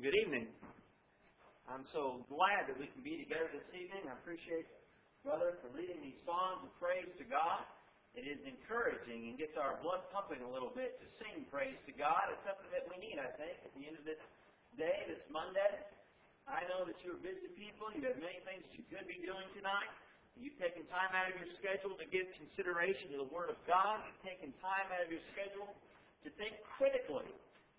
Good evening. I'm so glad that we can be together this evening. I appreciate brother for leading these songs of praise to God. It is encouraging and gets our blood pumping a little bit to sing praise to God. It's something that we need, I think, at the end of this day, this Monday. I know that you're busy people. You have many things that you could be doing tonight. You've taken time out of your schedule to give consideration to the Word of God. You've taken time out of your schedule to think critically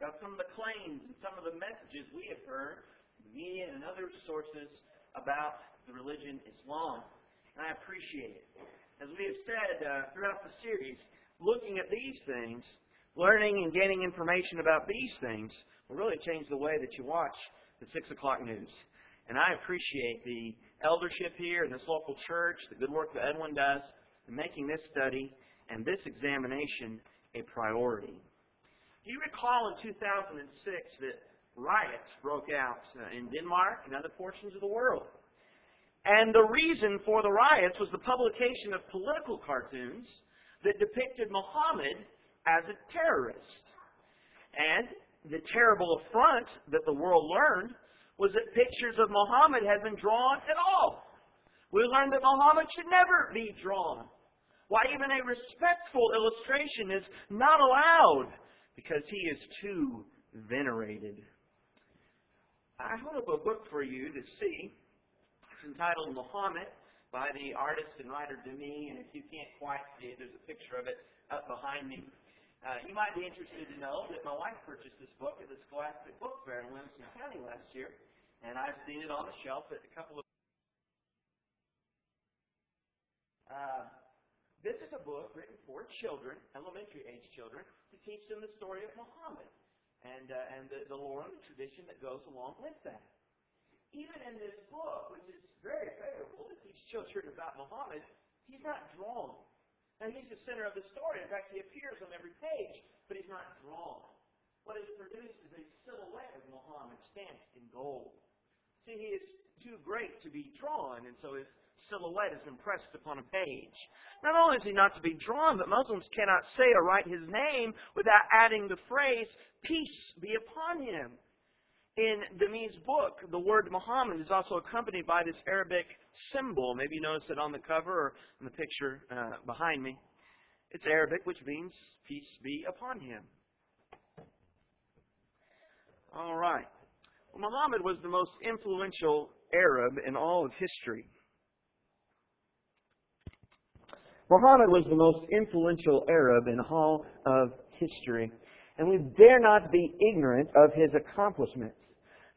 about some of the claims and some of the messages we have heard, media and other sources, about the religion Islam. And I appreciate it. As we have said throughout the series, looking at these things, learning and gaining information about these things will really change the way that you watch the 6 o'clock news. And I appreciate the eldership here in this local church, the good work that Edwin does in making this study and this examination a priority. Do you recall in 2006 that riots broke out in Denmark and other portions of the world? And the reason for the riots was the publication of political cartoons that depicted Muhammad as a terrorist. And the terrible affront that the world learned was that pictures of Muhammad had been drawn at all. We learned that Muhammad should never be drawn. Why even a respectful illustration is not allowed, because he is too venerated. I hold up a book for you to see. It's entitled Muhammad by the artist and writer Demi, and if you can't quite see it, there's a picture of it up behind me. You might be interested to know that my wife purchased this book at the Scholastic Book Fair in Williamson County last year, and I've seen it on the shelf at a couple of... This is a book written for children, elementary-age children, to teach them the story of Muhammad and the lore and the tradition that goes along with that. Even in this book, which is very favorable to teach children about Muhammad, he's not drawn. And he's the center of the story. In fact, he appears on every page, but he's not drawn. What is produced is a silhouette of Muhammad stamped in gold. See, he is too great to be drawn, and so his silhouette is impressed upon a page. Not only is he not to be drawn, but Muslims cannot say or write his name without adding the phrase, peace be upon him. In Demi's book, the word Muhammad is also accompanied by this Arabic symbol. Maybe you notice it on the cover or in the picture behind me. It's Arabic, which means peace be upon him. All right. Well, Muhammad was the most influential Arab in all of history. Muhammad was the most influential Arab in all of history. And we dare not be ignorant of his accomplishments.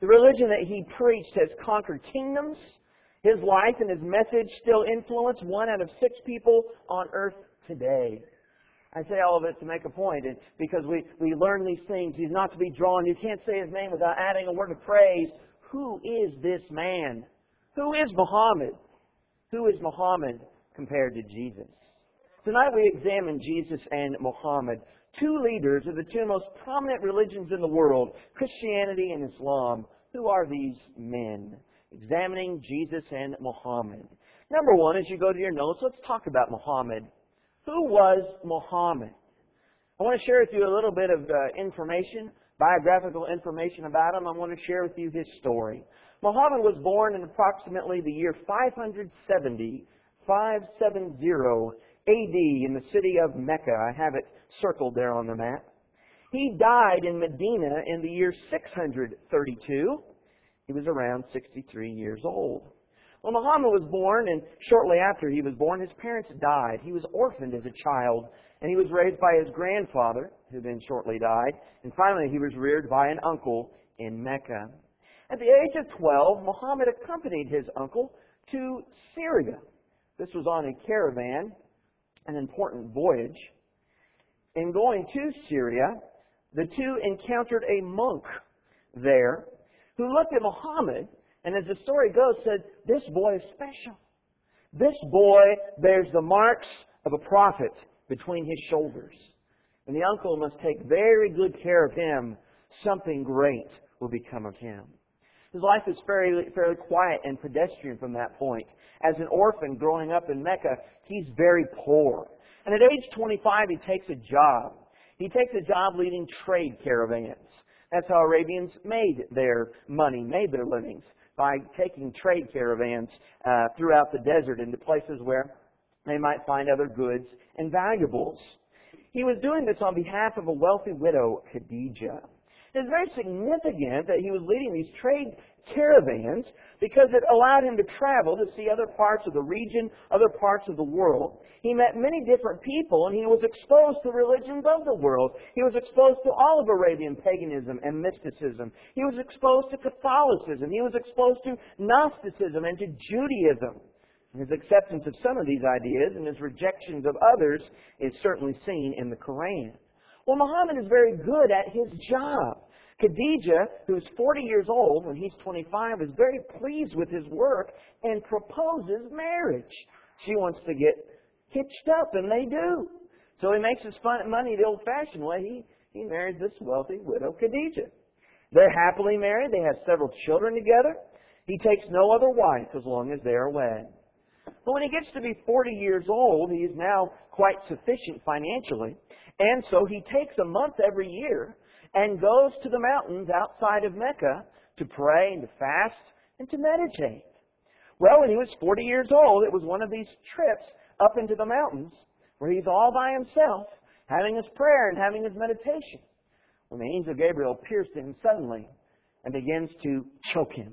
The religion that he preached has conquered kingdoms. His life and his message still influence 1 out of 6 people on earth today. I say all of it to make a point, and because we learn these things. He's not to be drawn. You can't say his name without adding a word of praise. Who is this man? Who is Muhammad? Who is Muhammad compared to Jesus? Tonight we examine Jesus and Muhammad, two leaders of the two most prominent religions in the world, Christianity and Islam. Who are these men? Examining Jesus and Muhammad. Number one, as you go to your notes, let's talk about Muhammad. Who was Muhammad? I want to share with you a little bit of information, biographical information about him. I want to share with you his story. Muhammad was born in approximately the year 570 A.D. in the city of Mecca. I have it circled there on the map. He died in Medina in the year 632. He was around 63 years old. Well, Muhammad was born, and shortly after he was born, his parents died. He was orphaned as a child, and he was raised by his grandfather, who then shortly died, and finally he was reared by an uncle in Mecca. At the age of 12, Muhammad accompanied his uncle to Syria. This was on a caravan, an important voyage. In going to Syria, the two encountered a monk there who looked at Muhammad and, as the story goes, said, "This boy is special. This boy bears the marks of a prophet between his shoulders. And the uncle must take very good care of him. Something great will become of him." His life is fairly quiet and pedestrian from that point. As an orphan growing up in Mecca, he's very poor. And at age 25, he takes a job. He takes a job leading trade caravans. That's how Arabians made their money, made their livings, by taking trade caravans throughout the desert into places where they might find other goods and valuables. He was doing this on behalf of a wealthy widow, Khadijah. It's very significant that he was leading these trade caravans because it allowed him to travel to see other parts of the region, other parts of the world. He met many different people, and he was exposed to religions of the world. He was exposed to all of Arabian paganism and mysticism. He was exposed to Catholicism. He was exposed to Gnosticism and to Judaism. His acceptance of some of these ideas and his rejections of others is certainly seen in the Quran. Well, Muhammad is very good at his job. Khadijah, who's 40 years old when he's 25, is very pleased with his work and proposes marriage. She wants to get hitched up, and they do. So he makes his money the old-fashioned way. He marries this wealthy widow, Khadijah. They're happily married. They have several children together. He takes no other wife as long as they're away. But when he gets to be 40 years old, he is now quite sufficient financially. And so he takes a month every year and goes to the mountains outside of Mecca to pray and to fast and to meditate. Well, when he was 40 years old, it was one of these trips up into the mountains where he's all by himself, having his prayer and having his meditation, when the angel Gabriel appears to him suddenly and begins to choke him.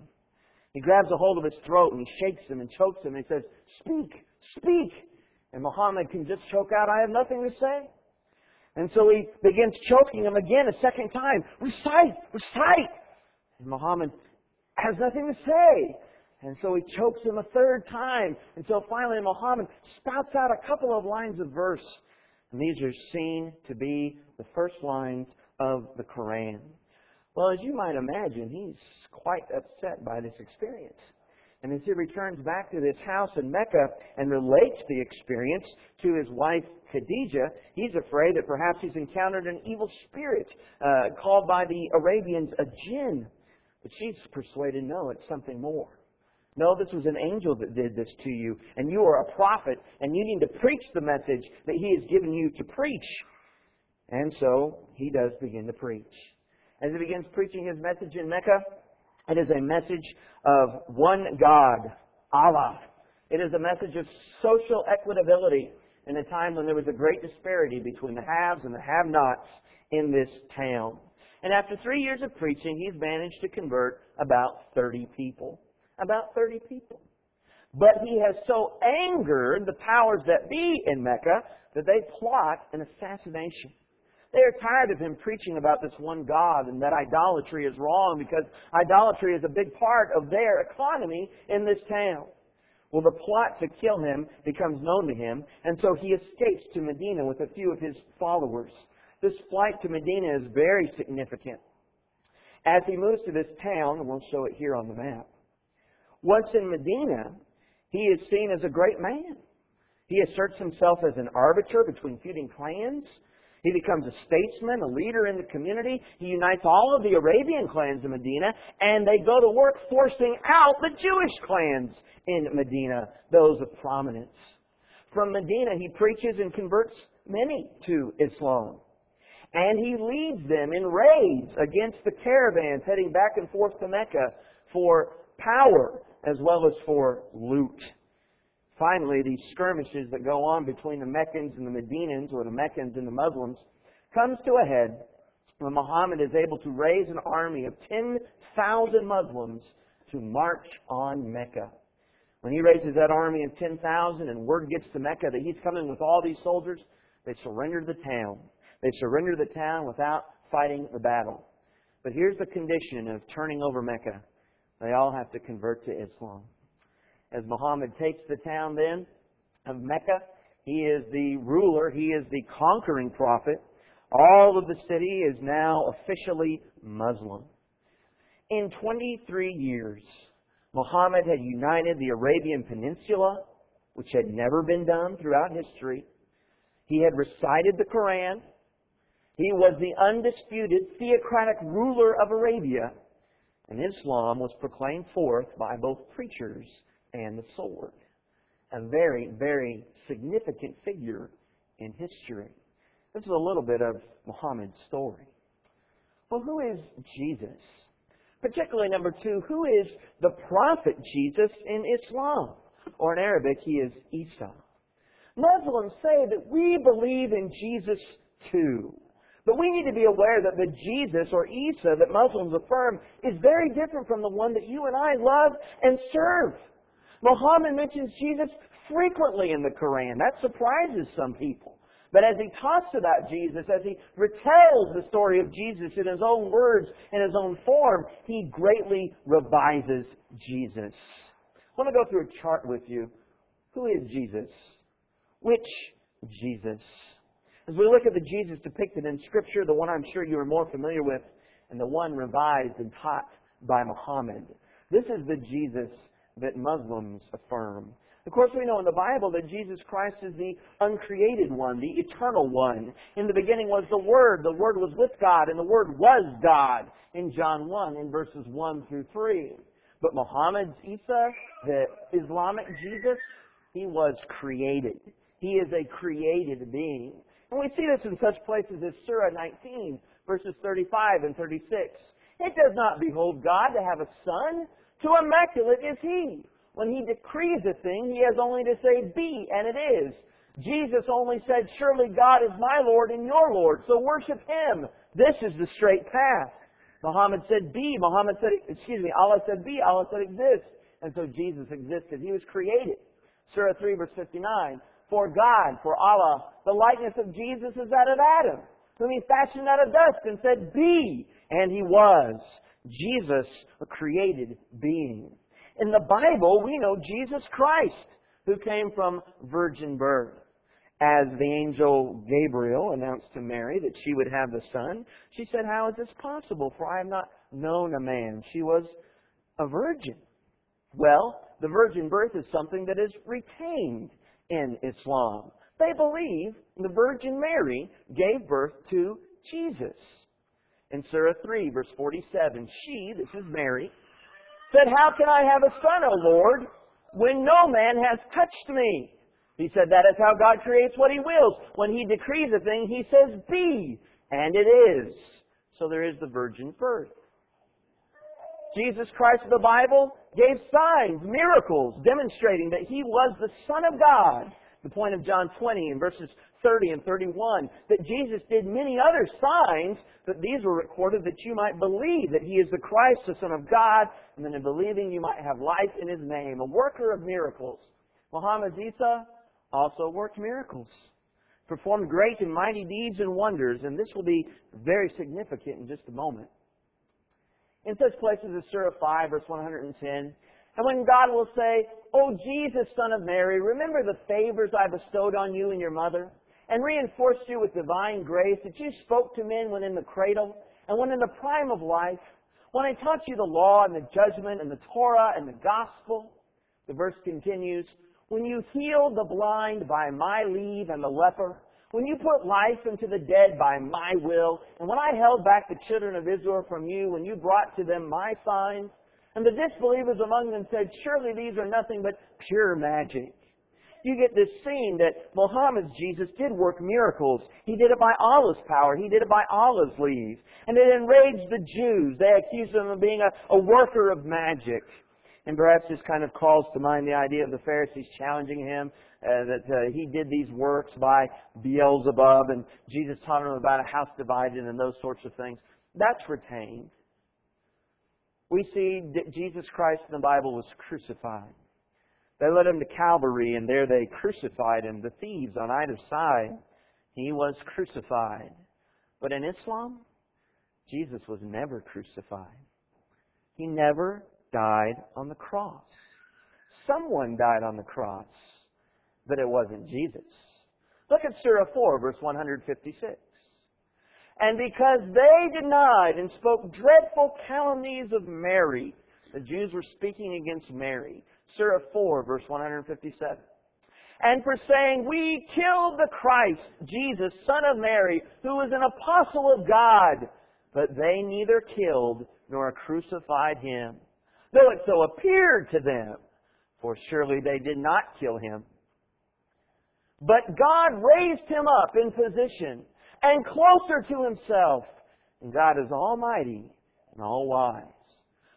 He grabs a hold of his throat and he shakes him and chokes him and he says, "Speak, speak!" And Muhammad can just choke out, "I have nothing to say." And so he begins choking him again a second time. "Recite, recite!" And Muhammad has nothing to say. And so he chokes him a third time until finally Muhammad spouts out a couple of lines of verse. And these are seen to be the first lines of the Quran. Well, as you might imagine, he's quite upset by this experience. And as he returns back to his house in Mecca and relates the experience to his wife, Khadijah, he's afraid that perhaps he's encountered an evil spirit called by the Arabians a jinn. But she's persuaded, no, it's something more. No, this was an angel that did this to you, and you are a prophet, and you need to preach the message that he has given you to preach. And so he does begin to preach. As he begins preaching his message in Mecca, it is a message of one God, Allah. It is a message of social equitability in a time when there was a great disparity between the haves and the have-nots in this town. And after 3 years of preaching, he's managed to convert about 30 people. About 30 people. But he has so angered the powers that be in Mecca that they plot an assassination. They are tired of him preaching about this one God and that idolatry is wrong because idolatry is a big part of their economy in this town. Well, the plot to kill him becomes known to him, and so he escapes to Medina with a few of his followers. This flight to Medina is very significant. As he moves to this town, and we'll show it here on the map, once in Medina, he is seen as a great man. He asserts himself as an arbiter between feuding clans. He becomes a statesman, a leader in the community. He unites all of the Arabian clans in Medina, and they go to work forcing out the Jewish clans in Medina, those of prominence. From Medina, he preaches and converts many to Islam. And he leads them in raids against the caravans heading back and forth to Mecca for power as well as for loot. Finally, these skirmishes that go on between the Meccans and the Medinans, or the Meccans and the Muslims, comes to a head when Muhammad is able to raise an army of 10,000 Muslims to march on Mecca. When he raises that army of 10,000 and word gets to Mecca that he's coming with all these soldiers, they surrender the town. They surrender the town without fighting the battle. But here's the condition of turning over Mecca. They all have to convert to Islam. As Muhammad takes the town then of Mecca, he is the ruler, he is the conquering prophet. All of the city is now officially Muslim. In 23 years, Muhammad had united the Arabian Peninsula, which had never been done throughout history. He had recited the Quran. He was the undisputed theocratic ruler of Arabia. And Islam was proclaimed forth by both preachers and the sword. A very, very significant figure in history. This is a little bit of Muhammad's story. Well, who is Jesus? Particularly, number two, who is the prophet Jesus in Islam? Or in Arabic, he is Isa. Muslims say that we believe in Jesus too. But we need to be aware that the Jesus or Isa that Muslims affirm is very different from the one that you and I love and serve. Muhammad mentions Jesus frequently in the Quran. That surprises some people. But as he talks about Jesus, as he retells the story of Jesus in his own words, in his own form, he greatly revises Jesus. I want to go through a chart with you. Who is Jesus? Which Jesus? As we look at the Jesus depicted in Scripture, the one I'm sure you are more familiar with, and the one revised and taught by Muhammad, this is the Jesus that Muslims affirm. Of course, we know in the Bible that Jesus Christ is the uncreated one, the eternal one. In the beginning was the Word was with God, and the Word was God, in John 1, in verses 1 through 3. But Muhammad's Isa, the Islamic Jesus, he was created. He is a created being. And we see this in such places as Surah 19, verses 35 and 36. It does not behold God to have a son, too immaculate is he. When he decrees a thing, he has only to say, be, and it is. Jesus only said, surely God is my Lord and your Lord, so worship him. This is the straight path. Muhammad said, be. Allah said, be. Allah said, exist. And so Jesus existed. He was created. Surah 3, verse 59. For God, for Allah, the likeness of Jesus is that of Adam, whom he fashioned out of dust and said, be. And he was. Jesus, a created being. In the Bible, we know Jesus Christ, who came from virgin birth. As the angel Gabriel announced to Mary that she would have a son, she said, how is this possible? For I have not known a man. She was a virgin. Well, the virgin birth is something that is retained in Islam. They believe the Virgin Mary gave birth to Jesus. In Surah 3, verse 47, she, this is Mary, said, how can I have a son, O Lord, when no man has touched me? He said, that is how God creates what he wills. When he decrees a thing, he says, be, and it is. So there is the virgin birth. Jesus Christ of the Bible gave signs, miracles, demonstrating that he was the Son of God. The point of John 20 in verses 30 and 31, that Jesus did many other signs, but these were recorded that you might believe that he is the Christ, the Son of God, and then in believing you might have life in his name, a worker of miracles. Muhammad Isa also worked miracles, performed great and mighty deeds and wonders, and this will be very significant in just a moment. In such places as Surah 5, verse 110, and when God will say, O Jesus, Son of Mary, remember the favors I bestowed on you and your mother, and reinforced you with divine grace that you spoke to men when in the cradle and when in the prime of life, when I taught you the law and the judgment and the Torah and the gospel. The verse continues, when you healed the blind by my leave and the leper, when you put life into the dead by my will, and when I held back the children of Israel from you, when you brought to them my signs, and the disbelievers among them said, surely these are nothing but pure magic. You get this scene that Muhammad's Jesus did work miracles. He did it by Allah's power. He did it by Allah's leave. And it enraged the Jews. They accused him of being a worker of magic. And perhaps this kind of calls to mind the idea of the Pharisees challenging him that he did these works by Beelzebub, and Jesus taught him about a house divided and those sorts of things. That's retained. We see that Jesus Christ in the Bible was crucified. They led him to Calvary, and there they crucified him. The thieves on either side, he was crucified. But in Islam, Jesus was never crucified. He never died on the cross. Someone died on the cross, but it wasn't Jesus. Look at Surah 4, verse 156. And because they denied and spoke dreadful calumnies of Mary, the Jews were speaking against Mary. Surah 4, verse 157. And for saying, we killed the Christ, Jesus, Son of Mary, who is an apostle of God. But they neither killed nor crucified him, though it so appeared to them. For surely they did not kill him. But God raised him up in position and closer to himself. And God is almighty and all wise.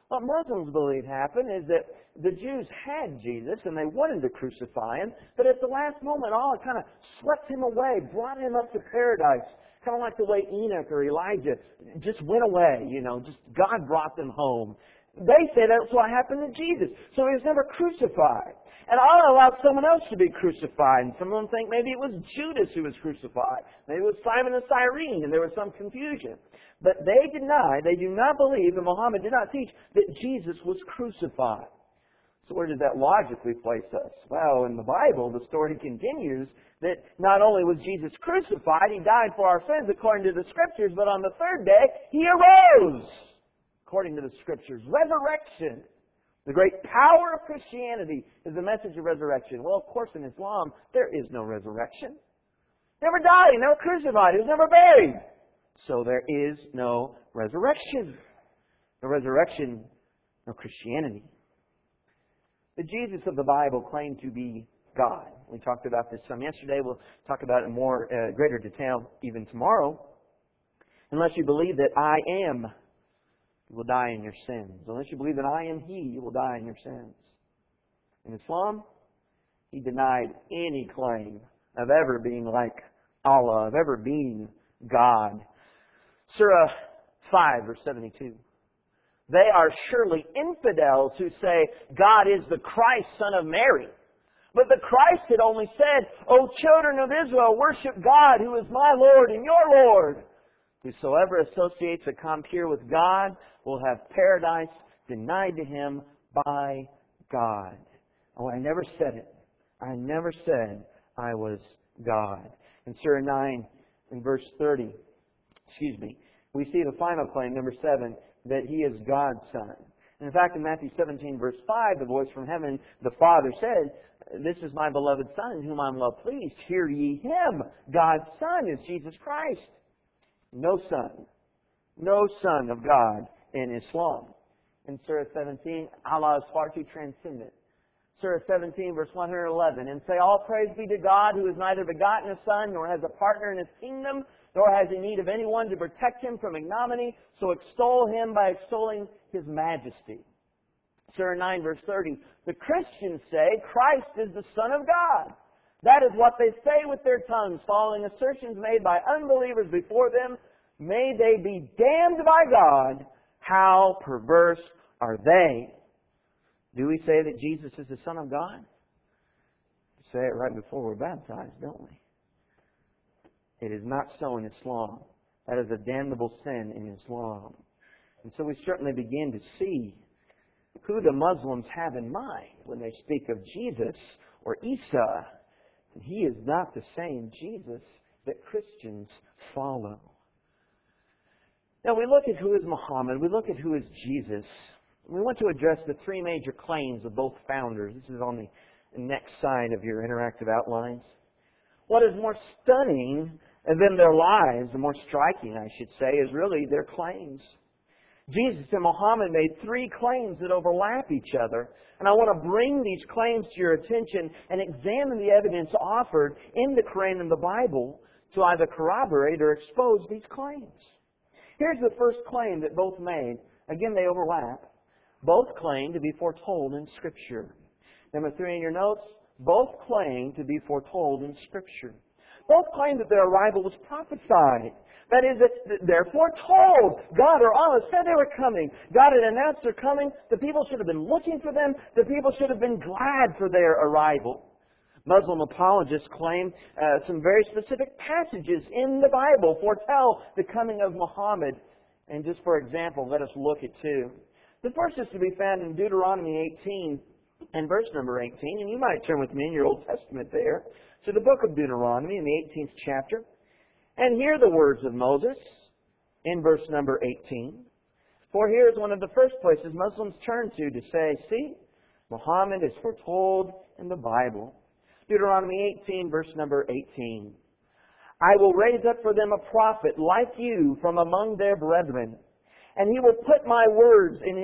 What Muslims believe happened is that the Jews had Jesus and they wanted to crucify him, but at the last moment, Allah kind of swept him away, brought him up to paradise, kind of like the way Enoch or Elijah just went away, you know, just God brought them home. They say that's what happened to Jesus. So he was never crucified. And Allah allowed someone else to be crucified. And some of them think maybe it was Judas who was crucified. Maybe it was Simon of Cyrene, and there was some confusion. But they deny, they do not believe, and Muhammad did not teach that Jesus was crucified. So where does that logically place us? Well, in the Bible, the story continues that not only was Jesus crucified, he died for our sins according to the Scriptures, but on the third day, he arose. According to the Scriptures, resurrection. The great power of Christianity is the message of resurrection. Well, of course, in Islam, there is no resurrection. Never died, never crucified, he was never buried. So there is no resurrection. No resurrection, no Christianity. The Jesus of the Bible claimed to be God. We talked about this some yesterday. We'll talk about it in more greater detail even tomorrow. Unless you believe that I am, you will die in your sins. Unless you believe that I am He, you will die in your sins. In Islam, he denied any claim of ever being like Allah, of ever being God. Surah 5, verse 72. They are surely infidels who say, God is the Christ, Son of Mary. But the Christ had only said, O children of Israel, worship God, who is my Lord and your Lord. Whosoever associates a compeer with God will have paradise denied to him by God. Oh, I never said it. I never said I was God. In Surah 9, in verse 30, we see the final claim, number 7, that He is God's Son. And in fact, in Matthew 17, verse 5, the voice from heaven, the Father said, This is my beloved Son, in whom I am well pleased. Hear ye Him. God's Son is Jesus Christ. No son of God in Islam. In Surah 17, Allah is far too transcendent. Surah 17, verse 111, And say, all praise be to God, who has neither begotten a son, nor has a partner in His kingdom, nor has He need of anyone to protect Him from ignominy, so extol Him by extolling His majesty. Surah 9, verse 30, The Christians say, Christ is the Son of God. That is what they say with their tongues, following assertions made by unbelievers before them. May they be damned by God. How perverse are they? Do we say that Jesus is the Son of God? We say it right before we're baptized, don't we? It is not so in Islam. That is a damnable sin in Islam. And so we certainly begin to see who the Muslims have in mind when they speak of Jesus or Isa. He is not the same Jesus that Christians follow. Now we look at who is Muhammad, we look at who is Jesus. We want to address the three major claims of both founders. This is on the next side of your interactive outlines. What is more stunning than their lives, the more striking I should say, is really their claims. Jesus and Muhammad made three claims that overlap each other. And I want to bring these claims to your attention and examine the evidence offered in the Quran and the Bible to either corroborate or expose these claims. Here's the first claim that both made. Again, they overlap. Both claim to be foretold in Scripture. Number 3 in your notes, both claim to be foretold in Scripture. Both claim that their arrival was prophesied. That is, they're foretold. God or Allah said they were coming. God had announced their coming. The people should have been looking for them. The people should have been glad for their arrival. Muslim apologists claim some very specific passages in the Bible foretell the coming of Muhammad. And just for example, let us look at two. The first is to be found in Deuteronomy 18 and verse number 18. And you might turn with me in your Old Testament there to the book of Deuteronomy in the 18th chapter. And hear the words of Moses in verse number 18. For here is one of the first places Muslims turn to say, see, Muhammad is foretold in the Bible. Deuteronomy 18, verse number 18. I will raise up for them a prophet like you from among their brethren, and he will put my words in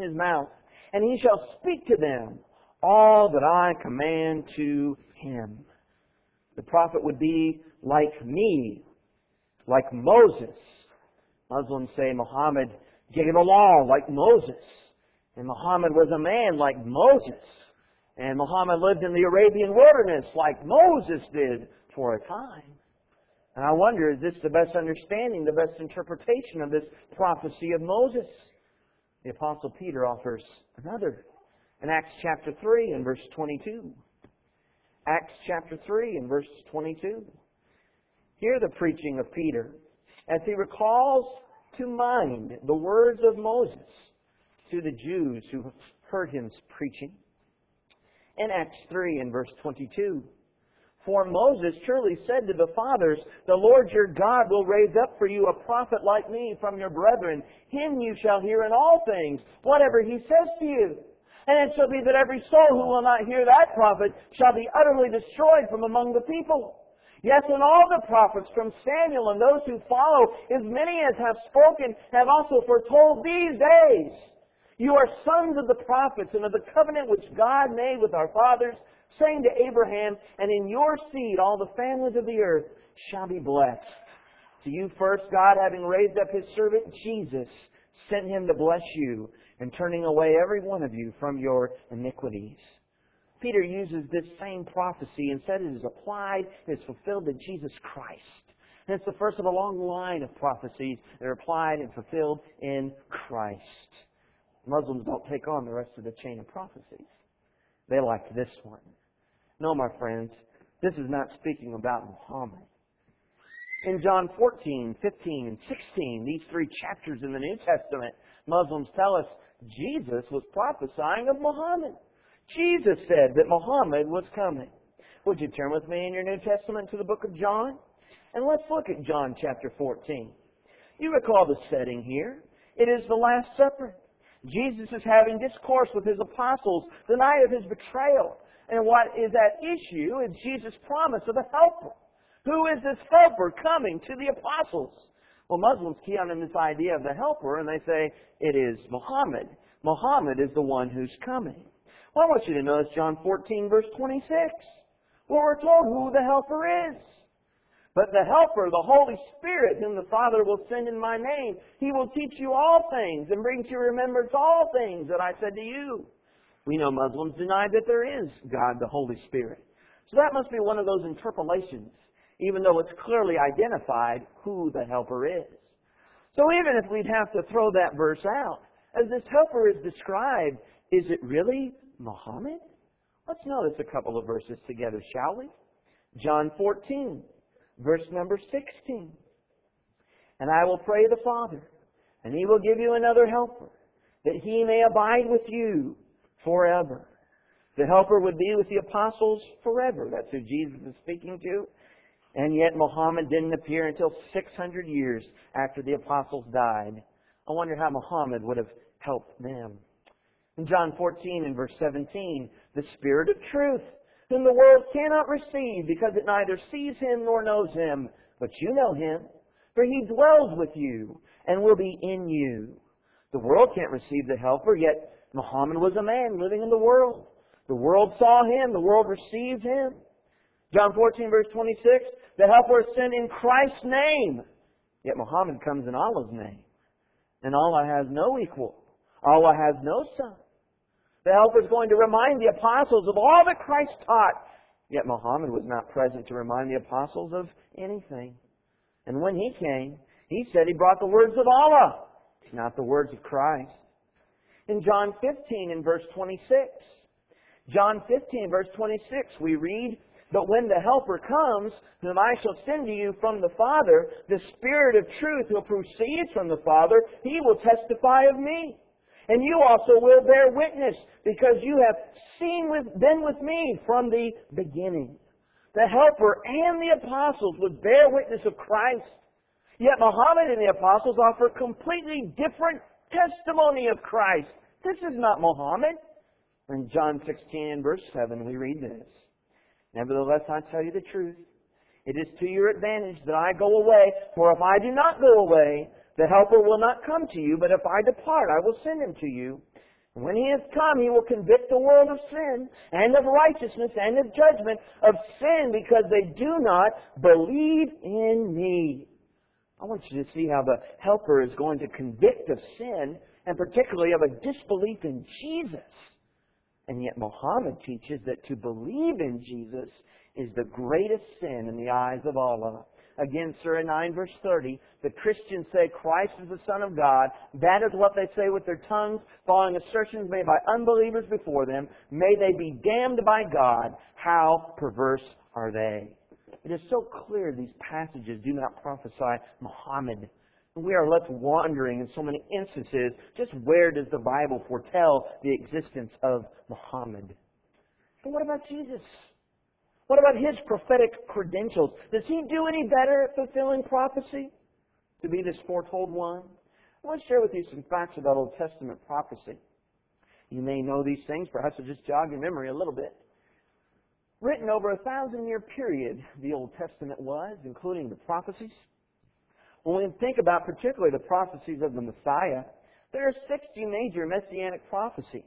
his mouth, and he shall speak to them all that I command to him. The prophet would be like me, like Moses. Muslims say Muhammad gave the law like Moses. And Muhammad was a man like Moses. And Muhammad lived in the Arabian wilderness like Moses did for a time. And I wonder, is this the best understanding, the best interpretation of this prophecy of Moses? The Apostle Peter offers another. In Acts chapter 3 and verse 22. Acts chapter 3 and verse 22. Hear the preaching of Peter as he recalls to mind the words of Moses to the Jews who heard him preaching. In Acts 3 and verse 22. For Moses surely said to the fathers, the Lord your God will raise up for you a prophet like me from your brethren. Him you shall hear in all things, whatever he says to you. And it shall be that every soul who will not hear that prophet shall be utterly destroyed from among the people. Yes, and all the prophets from Samuel and those who follow, as many as have spoken, have also foretold these days. You are sons of the prophets and of the covenant which God made with our fathers, saying to Abraham, and in your seed all the families of the earth shall be blessed. To you first, God, having raised up his servant Jesus, sent him to bless you, and turning away every one of you from your iniquities. Peter uses this same prophecy and said it is applied, it is fulfilled in Jesus Christ. And it's the first of a long line of prophecies that are applied and fulfilled in Christ. Muslims don't take on the rest of the chain of prophecies. They like this one. No, my friends, this is not speaking about Muhammad. In John 14, 15, and 16, these three chapters in the New Testament, Muslims tell us Jesus was prophesying of Muhammad. Jesus said that Muhammad was coming. Would you turn with me in your New Testament to the book of John? And let's look at John chapter 14. You recall the setting here. It is the Last Supper. Jesus is having discourse with his apostles the night of his betrayal. And what is at issue is Jesus' promise of a helper. Who is this helper coming to the apostles? Well, Muslims key on in this idea of the helper, and they say it is Muhammad. Muhammad is the one who's coming. Well, I want you to notice John 14, verse 26, where we're told who the helper is. But the Helper, the Holy Spirit, whom the Father will send in my name, he will teach you all things and bring to your remembrance all things that I said to you. We know Muslims deny that there is God, the Holy Spirit. So that must be one of those interpolations, even though it's clearly identified who the Helper is. So even if we'd have to throw that verse out, as this Helper is described, is it really Muhammad? Let's notice a couple of verses together, shall we? John 14. Verse number 16. And I will pray the Father, and he will give you another helper, that he may abide with you forever. The helper would be with the apostles forever. That's who Jesus is speaking to. And yet Muhammad didn't appear until 600 years after the apostles died. I wonder how Muhammad would have helped them. In John 14 and verse 17, the Spirit of truth, whom the world cannot receive, because it neither sees him nor knows him. But you know him, for he dwells with you and will be in you. The world can't receive the helper, yet Muhammad was a man living in the world. The world saw him, the world received him. John 14, verse 26, the helper is sent in Christ's name, yet Muhammad comes in Allah's name. And Allah has no equal. Allah has no son. The helper is going to remind the apostles of all that Christ taught. Yet Muhammad was not present to remind the apostles of anything. And when he came, he said he brought the words of Allah, not the words of Christ. In John 15 and verse 26, we read, But when the Helper comes, whom I shall send to you from the Father, the Spirit of truth who proceeds from the Father, he will testify of me. And you also will bear witness, because you have been with me from the beginning. The Helper and the Apostles would bear witness of Christ. Yet Muhammad and the Apostles offer completely different testimony of Christ. This is not Muhammad. In John 16 and verse 7 we read this. Nevertheless, I tell you the truth. It is to your advantage that I go away, for if I do not go away, the Helper will not come to you, but if I depart, I will send him to you. And when he has come, he will convict the world of sin, and of righteousness, and of judgment, of sin, because they do not believe in me. I want you to see how the Helper is going to convict of sin, and particularly of a disbelief in Jesus. And yet Muhammad teaches that to believe in Jesus is the greatest sin in the eyes of Allah. Again, Surah 9, verse 30, the Christians say Christ is the Son of God. That is what they say with their tongues, following assertions made by unbelievers before them. May they be damned by God. How perverse are they? It is so clear these passages do not prophesy Muhammad. We are left wandering in so many instances, just where does the Bible foretell the existence of Muhammad? But what about Jesus? What about his prophetic credentials? Does he do any better at fulfilling prophecy? To be this foretold one? I want to share with you some facts about Old Testament prophecy. You may know these things. Perhaps it'll just jog your memory a little bit. Written over a 1,000-year period, the Old Testament was, including the prophecies. When we think about particularly the prophecies of the Messiah, there are 60 major messianic prophecies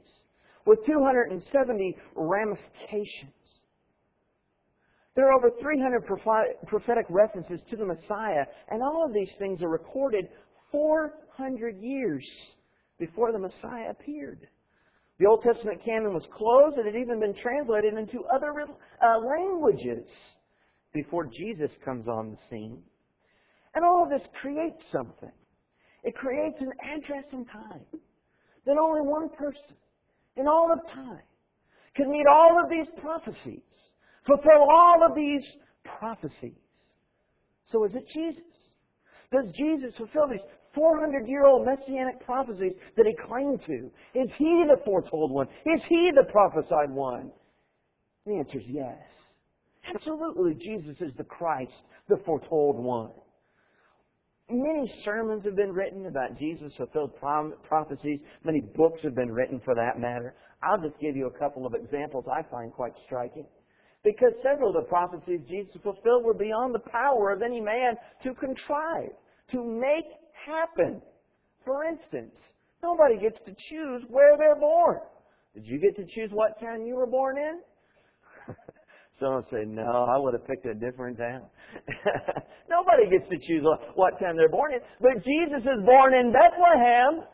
with 270 ramifications. There are over 300 prophetic references to the Messiah, and all of these things are recorded 400 years before the Messiah appeared. The Old Testament canon was closed, and it had even been translated into other languages before Jesus comes on the scene. And all of this creates something. It creates an address in time that only one person in all of time can meet all of these prophecies. Fulfill all of these prophecies. So is it Jesus? Does Jesus fulfill these 400-year-old messianic prophecies that he claimed to? Is he the foretold one? Is he the prophesied one? The answer is yes. Absolutely, Jesus is the Christ, the foretold one. Many sermons have been written about Jesus' fulfilled prophecies. Many books have been written for that matter. I'll just give you a couple of examples I find quite striking. Because several of the prophecies Jesus fulfilled were beyond the power of any man to contrive, to make happen. For instance, nobody gets to choose where they're born. Did you get to choose what town you were born in? Someone say, no, I would have picked a different town. Nobody gets to choose what town they're born in. But Jesus is born in Bethlehem,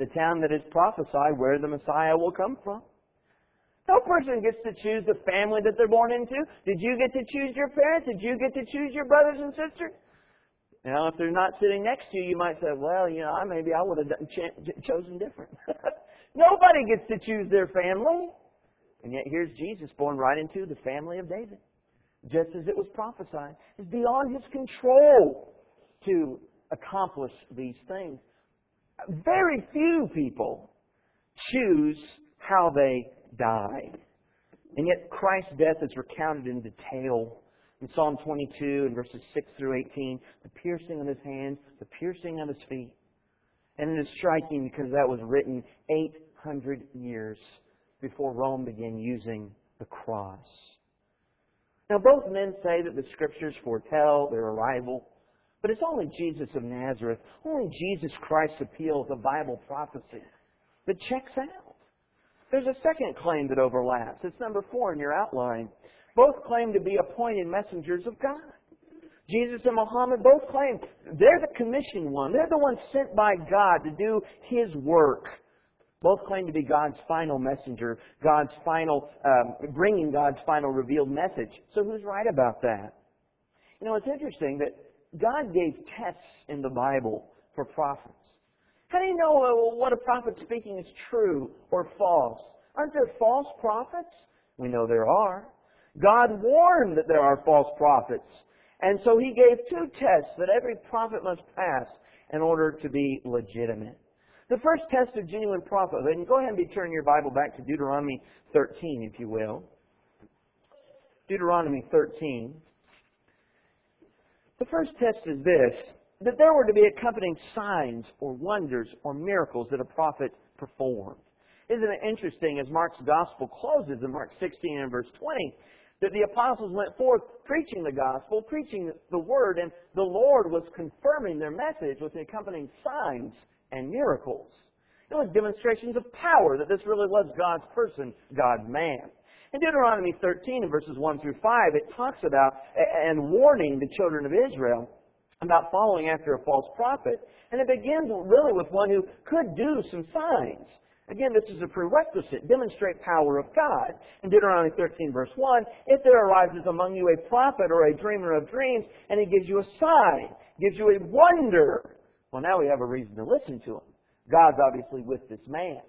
the town that is prophesied where the Messiah will come from. No person gets to choose the family that they're born into. Did you get to choose your parents? Did you get to choose your brothers and sisters? Now, if they're not sitting next to you, you might say, well, you know, maybe I would have chosen different. Nobody gets to choose their family. And yet here's Jesus born right into the family of David, just as it was prophesied. It's beyond his control to accomplish these things. Very few people choose how they died. And yet Christ's death is recounted in detail in Psalm 22 and verses 6 through 18, the piercing of his hands, the piercing of his feet. And it is striking because that was written 800 years before Rome began using the cross. Now both men say that the Scriptures foretell their arrival, but it's only Jesus of Nazareth, only Jesus Christ appeals to Bible prophecy that checks out. There's a second claim that overlaps. It's number 4 in your outline. Both claim to be appointed messengers of God. Jesus and Muhammad both claim they're the commissioned one. They're the one sent by God to do His work. Both claim to be God's final messenger, God's final, bringing God's final revealed message. So who's right about that? You know, it's interesting that God gave tests in the Bible for prophets. How do you know what a prophet speaking is true or false? Aren't there false prophets? We know there are. God warned that there are false prophets. And so He gave 2 tests that every prophet must pass in order to be legitimate. The first test of genuine prophethood, and go ahead and turn your Bible back to Deuteronomy 13, if you will. Deuteronomy 13. The first test is this: that there were to be accompanying signs or wonders or miracles that a prophet performed. Isn't it interesting, as Mark's gospel closes in Mark 16 and verse 20, that the apostles went forth preaching the gospel, preaching the word, and the Lord was confirming their message with the accompanying signs and miracles. It was demonstrations of power that this really was God's person, God's man. In Deuteronomy 13 and verses 1 through 5, it talks about and warning the children of Israel about following after a false prophet. And it begins really with one who could do some signs. Again, this is a prerequisite. Demonstrate power of God. In Deuteronomy 13, verse 1, if there arises among you a prophet or a dreamer of dreams, and he gives you a sign, gives you a wonder. Well, now we have a reason to listen to him. God's obviously with this man.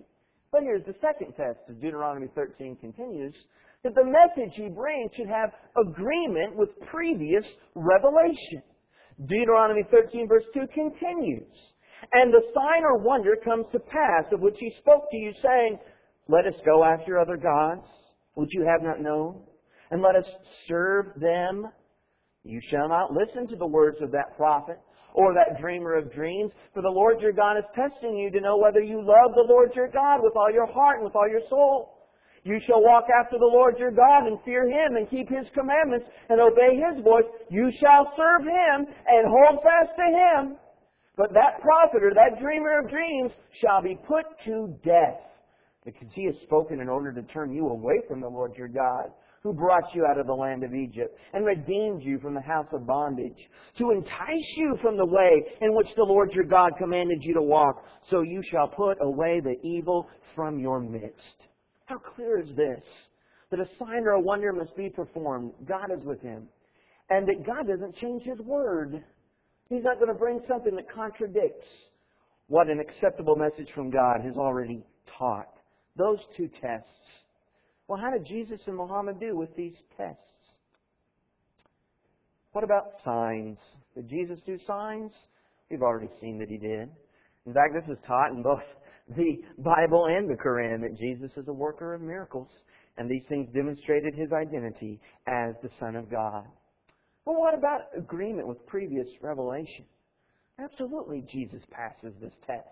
But here's the second test, as Deuteronomy 13 continues, that the message he brings should have agreement with previous revelation. Deuteronomy 13, verse 2 continues. And the sign or wonder comes to pass, of which he spoke to you, saying, let us go after other gods, which you have not known, and let us serve them. You shall not listen to the words of that prophet or that dreamer of dreams, for the Lord your God is testing you to know whether you love the Lord your God with all your heart and with all your soul. You shall walk after the Lord your God and fear him and keep his commandments and obey his voice. You shall serve him and hold fast to him. But that prophet or that dreamer of dreams shall be put to death, because he has spoken in order to turn you away from the Lord your God, who brought you out of the land of Egypt and redeemed you from the house of bondage, to entice you from the way in which the Lord your God commanded you to walk. So you shall put away the evil from your midst. How clear is this? That a sign or a wonder must be performed. God is with him. And that God doesn't change his word. He's not going to bring something that contradicts what an acceptable message from God has already taught. Those two tests. Well, how did Jesus and Muhammad do with these tests? What about signs? Did Jesus do signs? We've already seen that he did. In fact, this is taught in both the Bible and the Quran, that Jesus is a worker of miracles. And these things demonstrated his identity as the Son of God. Well, what about agreement with previous revelation? Absolutely, Jesus passes this test.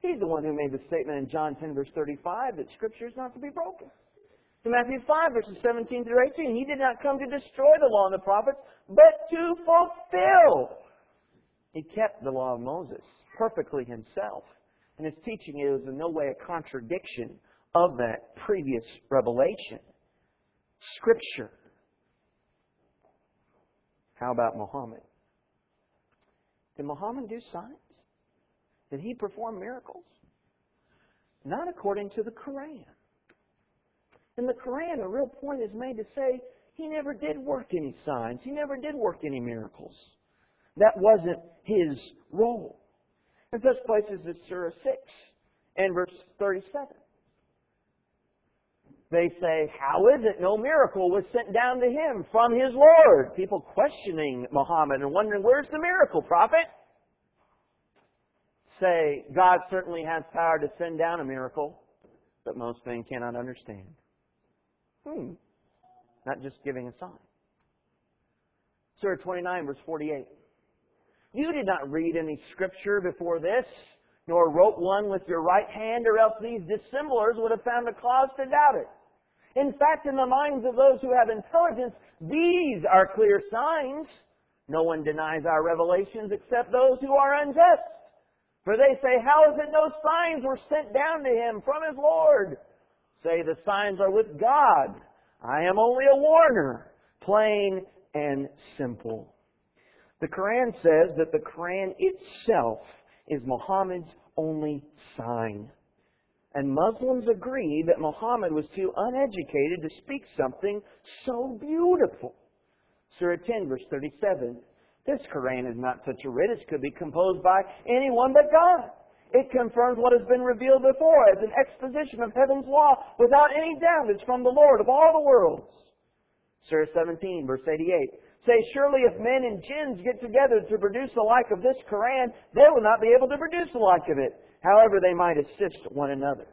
He's the one who made the statement in John 10, verse 35, that Scripture is not to be broken. In Matthew 5, verses 17 through 18, he did not come to destroy the law and the prophets, but to fulfill. He kept the law of Moses perfectly himself. And his teaching is in no way a contradiction of that previous revelation. Scripture. How about Muhammad? Did Muhammad do signs? Did he perform miracles? Not according to the Quran. In the Quran, a real point is made to say he never did work any signs. He never did work any miracles. That wasn't his role. In such places as Surah 6 and verse 37. They say, how is it no miracle was sent down to him from his Lord? People questioning Muhammad and wondering, where's the miracle, prophet? Say, God certainly has power to send down a miracle, but most men cannot understand. Not just giving a sign. Surah 29, verse 48. You did not read any scripture before this, nor wrote one with your right hand, or else these dissemblers would have found a cause to doubt it. In fact, in the minds of those who have intelligence, these are clear signs. No one denies our revelations except those who are unjust. For they say, how is it no signs were sent down to him from his Lord? Say, the signs are with God. I am only a warner, plain and simple. The Quran says that the Quran itself is Muhammad's only sign. And Muslims agree that Muhammad was too uneducated to speak something so beautiful. Surah 10, verse 37. This Quran is not such a writ as could be composed by anyone but God. It confirms what has been revealed before as an exposition of heaven's law without any damage from the Lord of all the worlds. Surah 17, verse 88. Say, surely if men and jinns get together to produce the like of this Quran, they will not be able to produce the like of it. However, they might assist one another.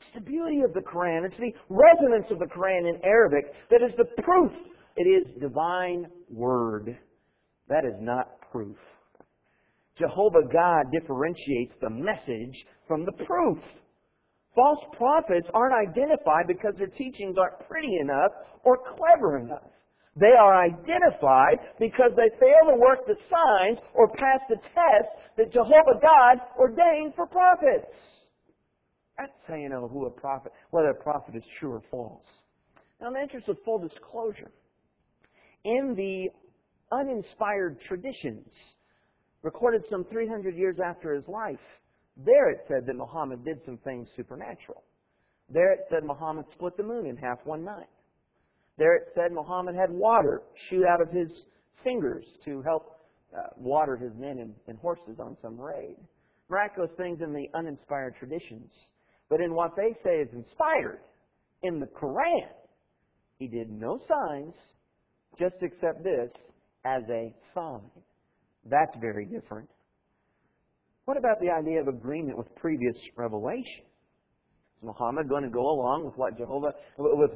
It's the beauty of the Quran. It's the resonance of the Quran in Arabic that is the proof. It is divine word. That is not proof. Jehovah God differentiates the message from the proof. False prophets aren't identified because their teachings aren't pretty enough or clever enough. They are identified because they fail to work the signs or pass the test that Jehovah God ordained for prophets. That's how you know who a prophet, whether a prophet is true or false. Now, in the interest of full disclosure, in the uninspired traditions recorded some 300 years after his life. There it said that Muhammad did some things supernatural. There it said Muhammad split the moon in half one night. There it said Muhammad had water shoot out of his fingers to help water his men and horses on some raid. Miraculous things in the uninspired traditions. But in what they say is inspired, in the Quran, he did no signs, just accept this as a sign. That's very different. What about the idea of agreement with previous revelation? Is Muhammad going to go along with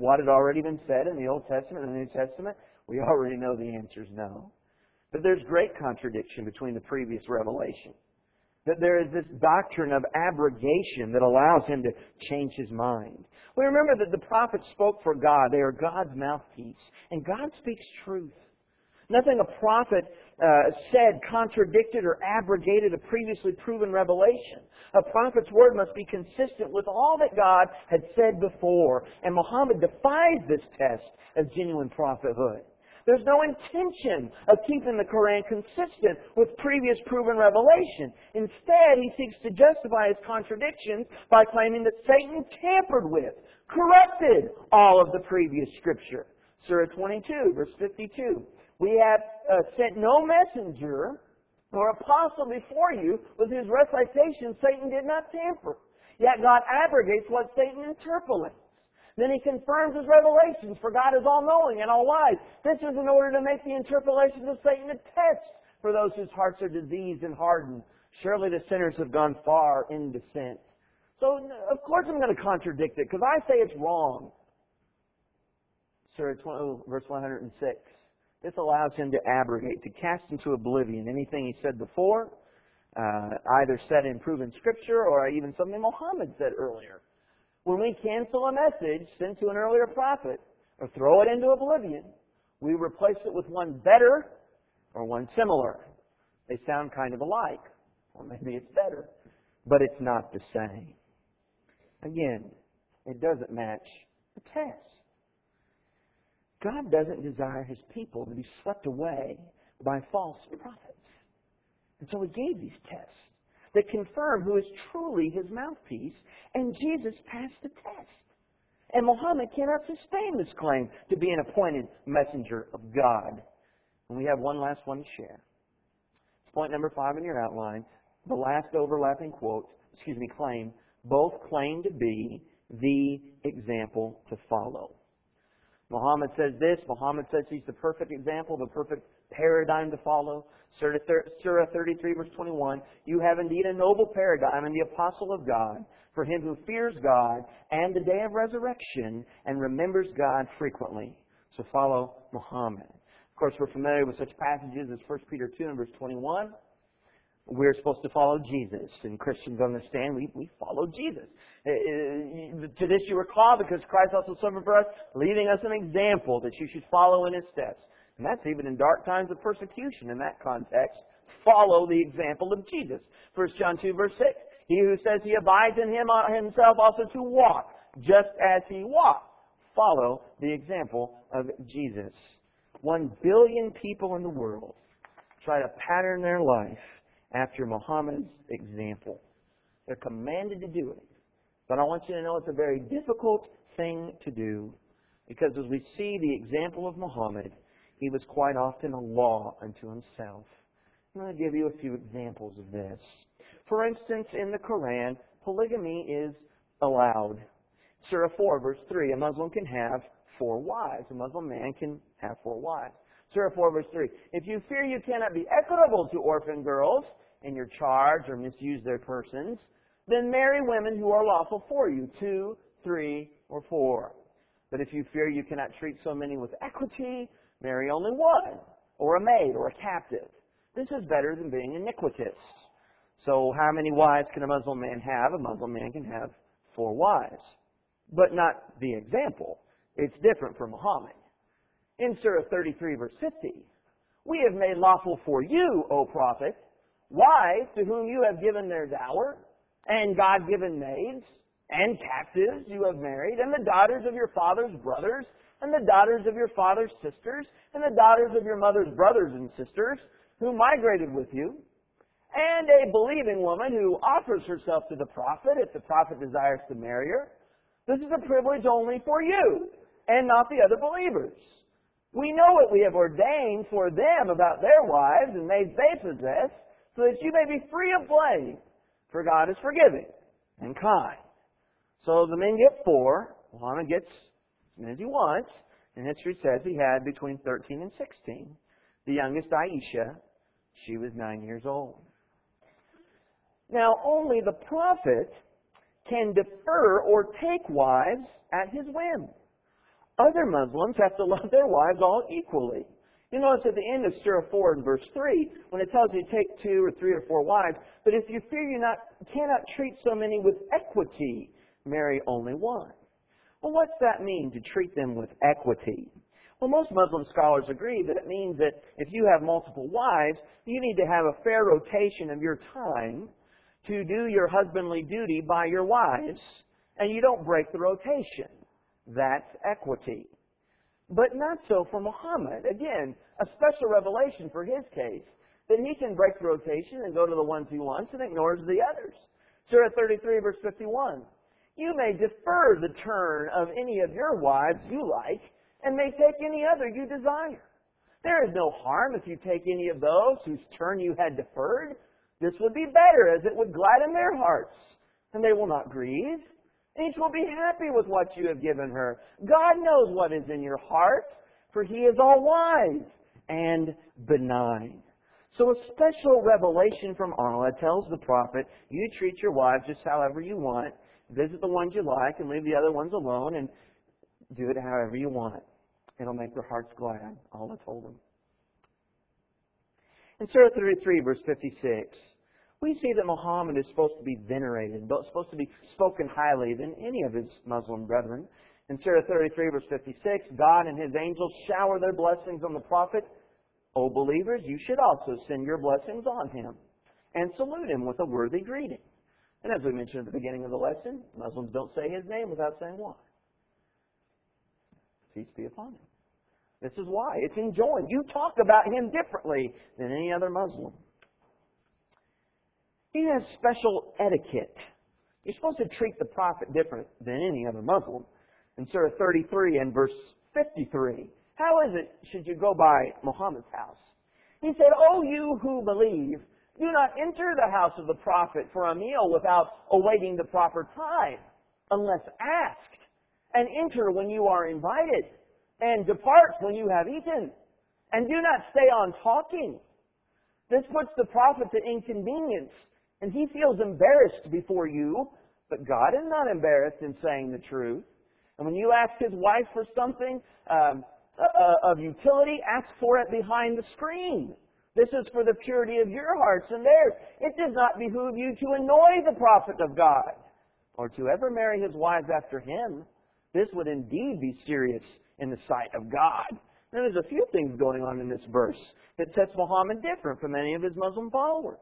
what had already been said in the Old Testament and the New Testament? We already know the answer is no. But there's great contradiction between the previous revelation. That there is this doctrine of abrogation that allows him to change his mind. We remember that the prophets spoke for God. They are God's mouthpiece. And God speaks truth. Nothing a prophet said contradicted or abrogated a previously proven revelation. A prophet's word must be consistent with all that God had said before. And Muhammad defies this test of genuine prophethood. There's no intention of keeping the Quran consistent with previous proven revelation. Instead, he seeks to justify his contradictions by claiming that Satan tampered with, corrupted all of the previous Scripture. Surah 22, verse 52. We have sent no messenger nor apostle before you with whose recitation Satan did not tamper. Yet God abrogates what Satan interpolates. Then he confirms his revelations, for God is all-knowing and all-wise. This is in order to make the interpolations of Satan a test for those whose hearts are diseased and hardened. Surely the sinners have gone far in descent. So, of course I'm going to contradict it, because I say it's wrong. Surah 20, verse 106. This allows him to abrogate, to cast into oblivion anything he said before, either said in proven Scripture or even something Muhammad said earlier. When we cancel a message sent to an earlier prophet or throw it into oblivion, we replace it with one better or one similar. They sound kind of alike, or maybe it's better, but it's not the same. Again, it doesn't match the test. God doesn't desire His people to be swept away by false prophets. And so He gave these tests that confirm who is truly His mouthpiece, and Jesus passed the test. And Muhammad cannot sustain this claim to be an appointed messenger of God. And we have one last one to share. It's point number 5 in your outline. The last overlapping claim, both claim to be the example to follow. Muhammad says this. Muhammad says he's the perfect example, the perfect paradigm to follow. Surah 33, verse 21, you have indeed a noble paradigm in the apostle of God, for him who fears God and the day of resurrection and remembers God frequently. So follow Muhammad. Of course, we're familiar with such passages as 1 Peter 2 and verse 21. We're supposed to follow Jesus, and Christians understand we follow Jesus. To this you were called because Christ also suffered for us, leaving us an example that you should follow in His steps. And that's even in dark times of persecution in that context. Follow the example of Jesus. 1 John 2, verse 6. He who says he abides in Him ought himself also to walk, just as He walked. Follow the example of Jesus. 1 billion people in the world try to pattern their life after Muhammad's example. They're commanded to do it. But I want you to know it's a very difficult thing to do, because as we see the example of Muhammad, he was quite often a law unto himself. I'm going to give you a few examples of this. For instance, in the Quran, polygamy is allowed. Surah 4, verse 3, a Muslim can have 4 wives. A Muslim man can have 4 wives. Surah 4, verse 3, if you fear you cannot be equitable to orphan girls in your charge or misuse their persons, then marry women who are lawful for you, 2, 3, or 4. But if you fear you cannot treat so many with equity, marry only one, or a maid, or a captive. This is better than being iniquitous. So how many wives can a Muslim man have? A Muslim man can have 4 wives. But not the example. It's different for Muhammad. In Surah 33, verse 50, we have made lawful for you, O Prophet, wives to whom you have given their dower, and God-given maids, and captives you have married, and the daughters of your father's brothers, and the daughters of your father's sisters, and the daughters of your mother's brothers and sisters, who migrated with you, and a believing woman who offers herself to the prophet if the prophet desires to marry her. This is a privilege only for you and not the other believers. We know what we have ordained for them about their wives and maids they possess, so that you may be free of blame, for God is forgiving and kind. So the men get 4, Muhammad gets as many as he wants, and history says he had between 13 and 16. The youngest, Aisha, she was 9 years old. Now, only the prophet can defer or take wives at his whim. Other Muslims have to love their wives all equally. You notice at the end of Surah 4 and verse 3, when it tells you to take 2 or 3 or 4 wives, but if you fear you cannot treat so many with equity, marry only one. Well, what's that mean, to treat them with equity? Well, most Muslim scholars agree that it means that if you have multiple wives, you need to have a fair rotation of your time to do your husbandly duty by your wives, and you don't break the rotation. That's equity. But not so for Muhammad. Again, a special revelation for his case, that he can break the rotation and go to the ones he wants and ignores the others. Surah 33, verse 51. You may defer the turn of any of your wives you like, and may take any other you desire. There is no harm if you take any of those whose turn you had deferred. This would be better, as it would gladden their hearts, and they will not grieve. Each will be happy with what you have given her. God knows what is in your heart, for He is all wise and benign. So a special revelation from Allah tells the prophet, you treat your wives just however you want, visit the ones you like and leave the other ones alone, and do it however you want. It'll make their hearts glad, Allah told them. In Surah 33, verse 56, we see that Muhammad is supposed to be venerated, but supposed to be spoken highly than any of his Muslim brethren. In Surah 33, verse 56, God and His angels shower their blessings on the prophet. O believers, you should also send your blessings on him and salute him with a worthy greeting. And as we mentioned at the beginning of the lesson, Muslims don't say his name without saying why. Peace be upon him. This is why. It's enjoined. You talk about him differently than any other Muslim. He has special etiquette. You're supposed to treat the prophet different than any other Muslim. In Surah 33 and verse 53, how is it should you go by Muhammad's house? He said, O you who believe, do not enter the house of the prophet for a meal without awaiting the proper time, unless asked, and enter when you are invited, and depart when you have eaten, and do not stay on talking. This puts the prophet to inconvenience, and he feels embarrassed before you, but God is not embarrassed in saying the truth. And when you ask his wife for something of utility, ask for it behind the screen. This is for the purity of your hearts and theirs. It does not behoove you to annoy the prophet of God, or to ever marry his wives after him. This would indeed be serious in the sight of God. Now, there's a few things going on in this verse that sets Muhammad different from any of his Muslim followers.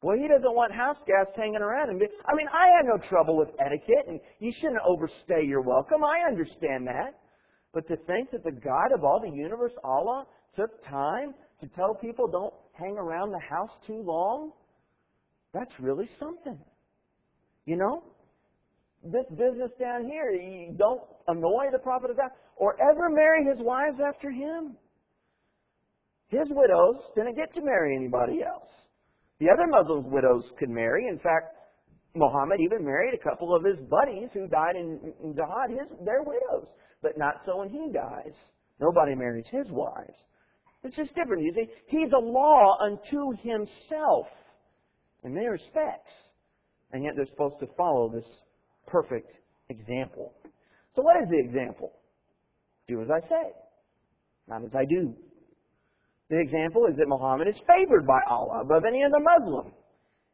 Well, he doesn't want house guests hanging around. I had no trouble with etiquette, and you shouldn't overstay your welcome. I understand that. But to think that the God of all the universe, Allah, took time to tell people don't hang around the house too long, that's really something. You know? This business down here, you don't annoy the prophet of God, or ever marry his wives after him. His widows didn't get to marry anybody else. The other Muslims' widows could marry. In fact, Muhammad even married a couple of his buddies who died in jihad, their widows. But not so when he dies. Nobody marries his wives. It's just different. You see, he's a law unto himself in many respects. And yet they're supposed to follow this perfect example. So what is the example? Do as I say, not as I do. The example is that Muhammad is favored by Allah above any other Muslim.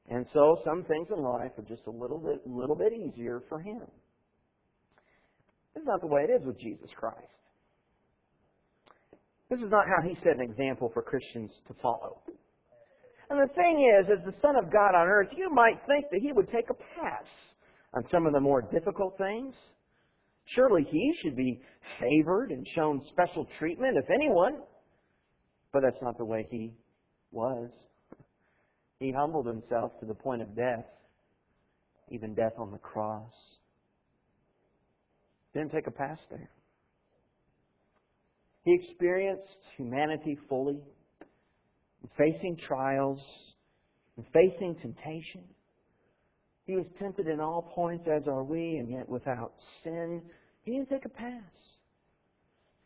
And so some things in life are just a little bit easier for him. This is not the way it is with Jesus Christ. This is not how he set an example for Christians to follow. And the thing is, as the Son of God on earth, you might think that he would take a pass on some of the more difficult things. Surely he should be favored and shown special treatment, if anyone. But that's not the way he was. He humbled himself to the point of death, even death on the cross. Didn't take a pass there. He experienced humanity fully, facing trials, and facing temptation. He was tempted in all points, as are we, and yet without sin. He didn't take a pass.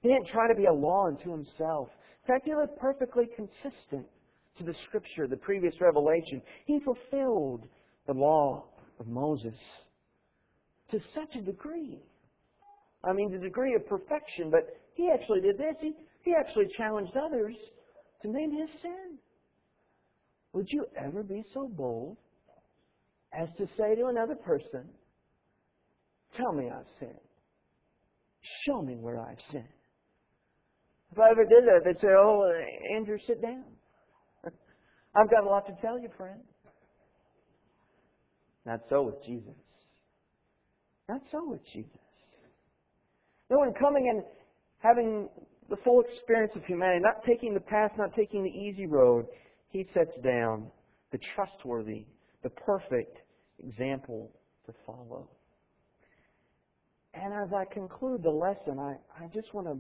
He didn't try to be a law unto himself. In fact, he lived perfectly consistent to the Scripture, the previous revelation. He fulfilled the law of Moses to such a degree. I mean, the degree of perfection, but he actually did this. He actually challenged others to name his sin. Would you ever be so bold as to say to another person, tell me I've sinned. Show me where I've sinned. If I ever did that, they'd say, oh, Andrew, sit down. I've got a lot to tell you, friend. Not so with Jesus. Not so with Jesus. No one coming and having the full experience of humanity, not taking the path, not taking the easy road, he sets down the trustworthy, the perfect example to follow. And as I conclude the lesson, I just want to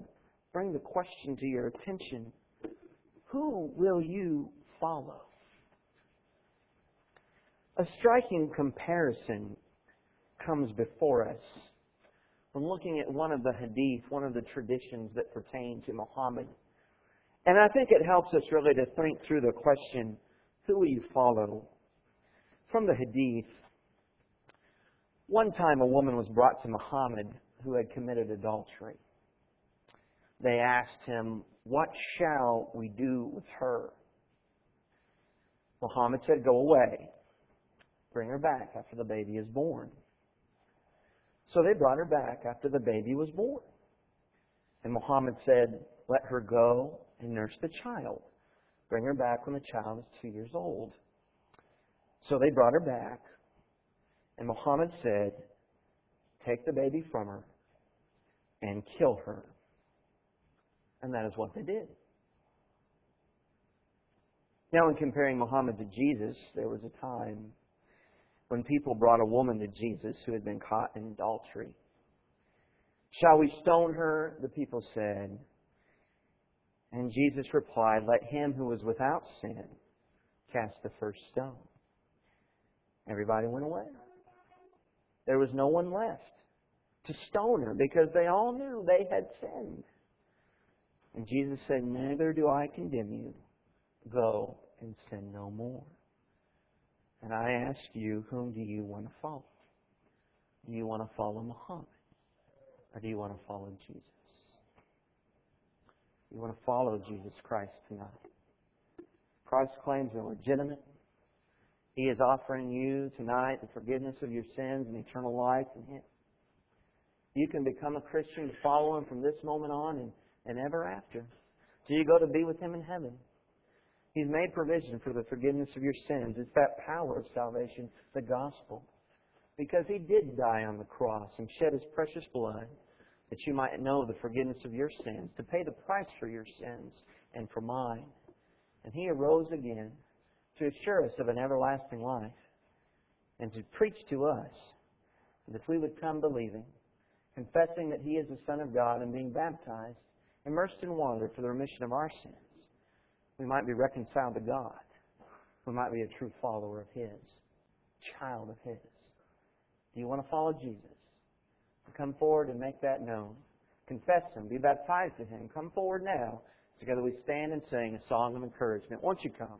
bring the question to your attention. Who will you follow? A striking comparison comes before us when looking at one of the hadith, one of the traditions that pertain to Muhammad. And I think it helps us really to think through the question, who will you follow? From the hadith, one time a woman was brought to Muhammad who had committed adultery. They asked him, what shall we do with her? Muhammad said, go away. Bring her back after the baby is born. So they brought her back after the baby was born. And Muhammad said, let her go and nurse the child. Bring her back when the child is 2 years old. So they brought her back. And Muhammad said, take the baby from her and kill her. And that is what they did. Now, in comparing Muhammad to Jesus, there was a time when people brought a woman to Jesus who had been caught in adultery. Shall we stone her? The people said. And Jesus replied, let him who was without sin cast the first stone. Everybody went away. There was no one left to stone her because they all knew they had sinned. And Jesus said, neither do I condemn you. Go and sin no more. And I ask you, whom do you want to follow? Do you want to follow Muhammad? Or do you want to follow Jesus? You want to follow Jesus Christ tonight. Christ's claims are legitimate. He is offering you tonight the forgiveness of your sins and eternal life in Him. You can become a Christian to follow Him from this moment on and ever after. So you go to be with Him in heaven. He's made provision for the forgiveness of your sins. It's that power of salvation, the gospel. Because He did die on the cross and shed His precious blood that you might know the forgiveness of your sins, to pay the price for your sins and for mine. And He arose again to assure us of an everlasting life and to preach to us that if we would come believing, confessing that He is the Son of God and being baptized, immersed in water for the remission of our sins, we might be reconciled to God. We might be a true follower of His, child of His. Do you want to follow Jesus? Come forward and make that known. Confess Him. Be baptized in Him. Come forward now. Together we stand and sing a song of encouragement. Won't you come?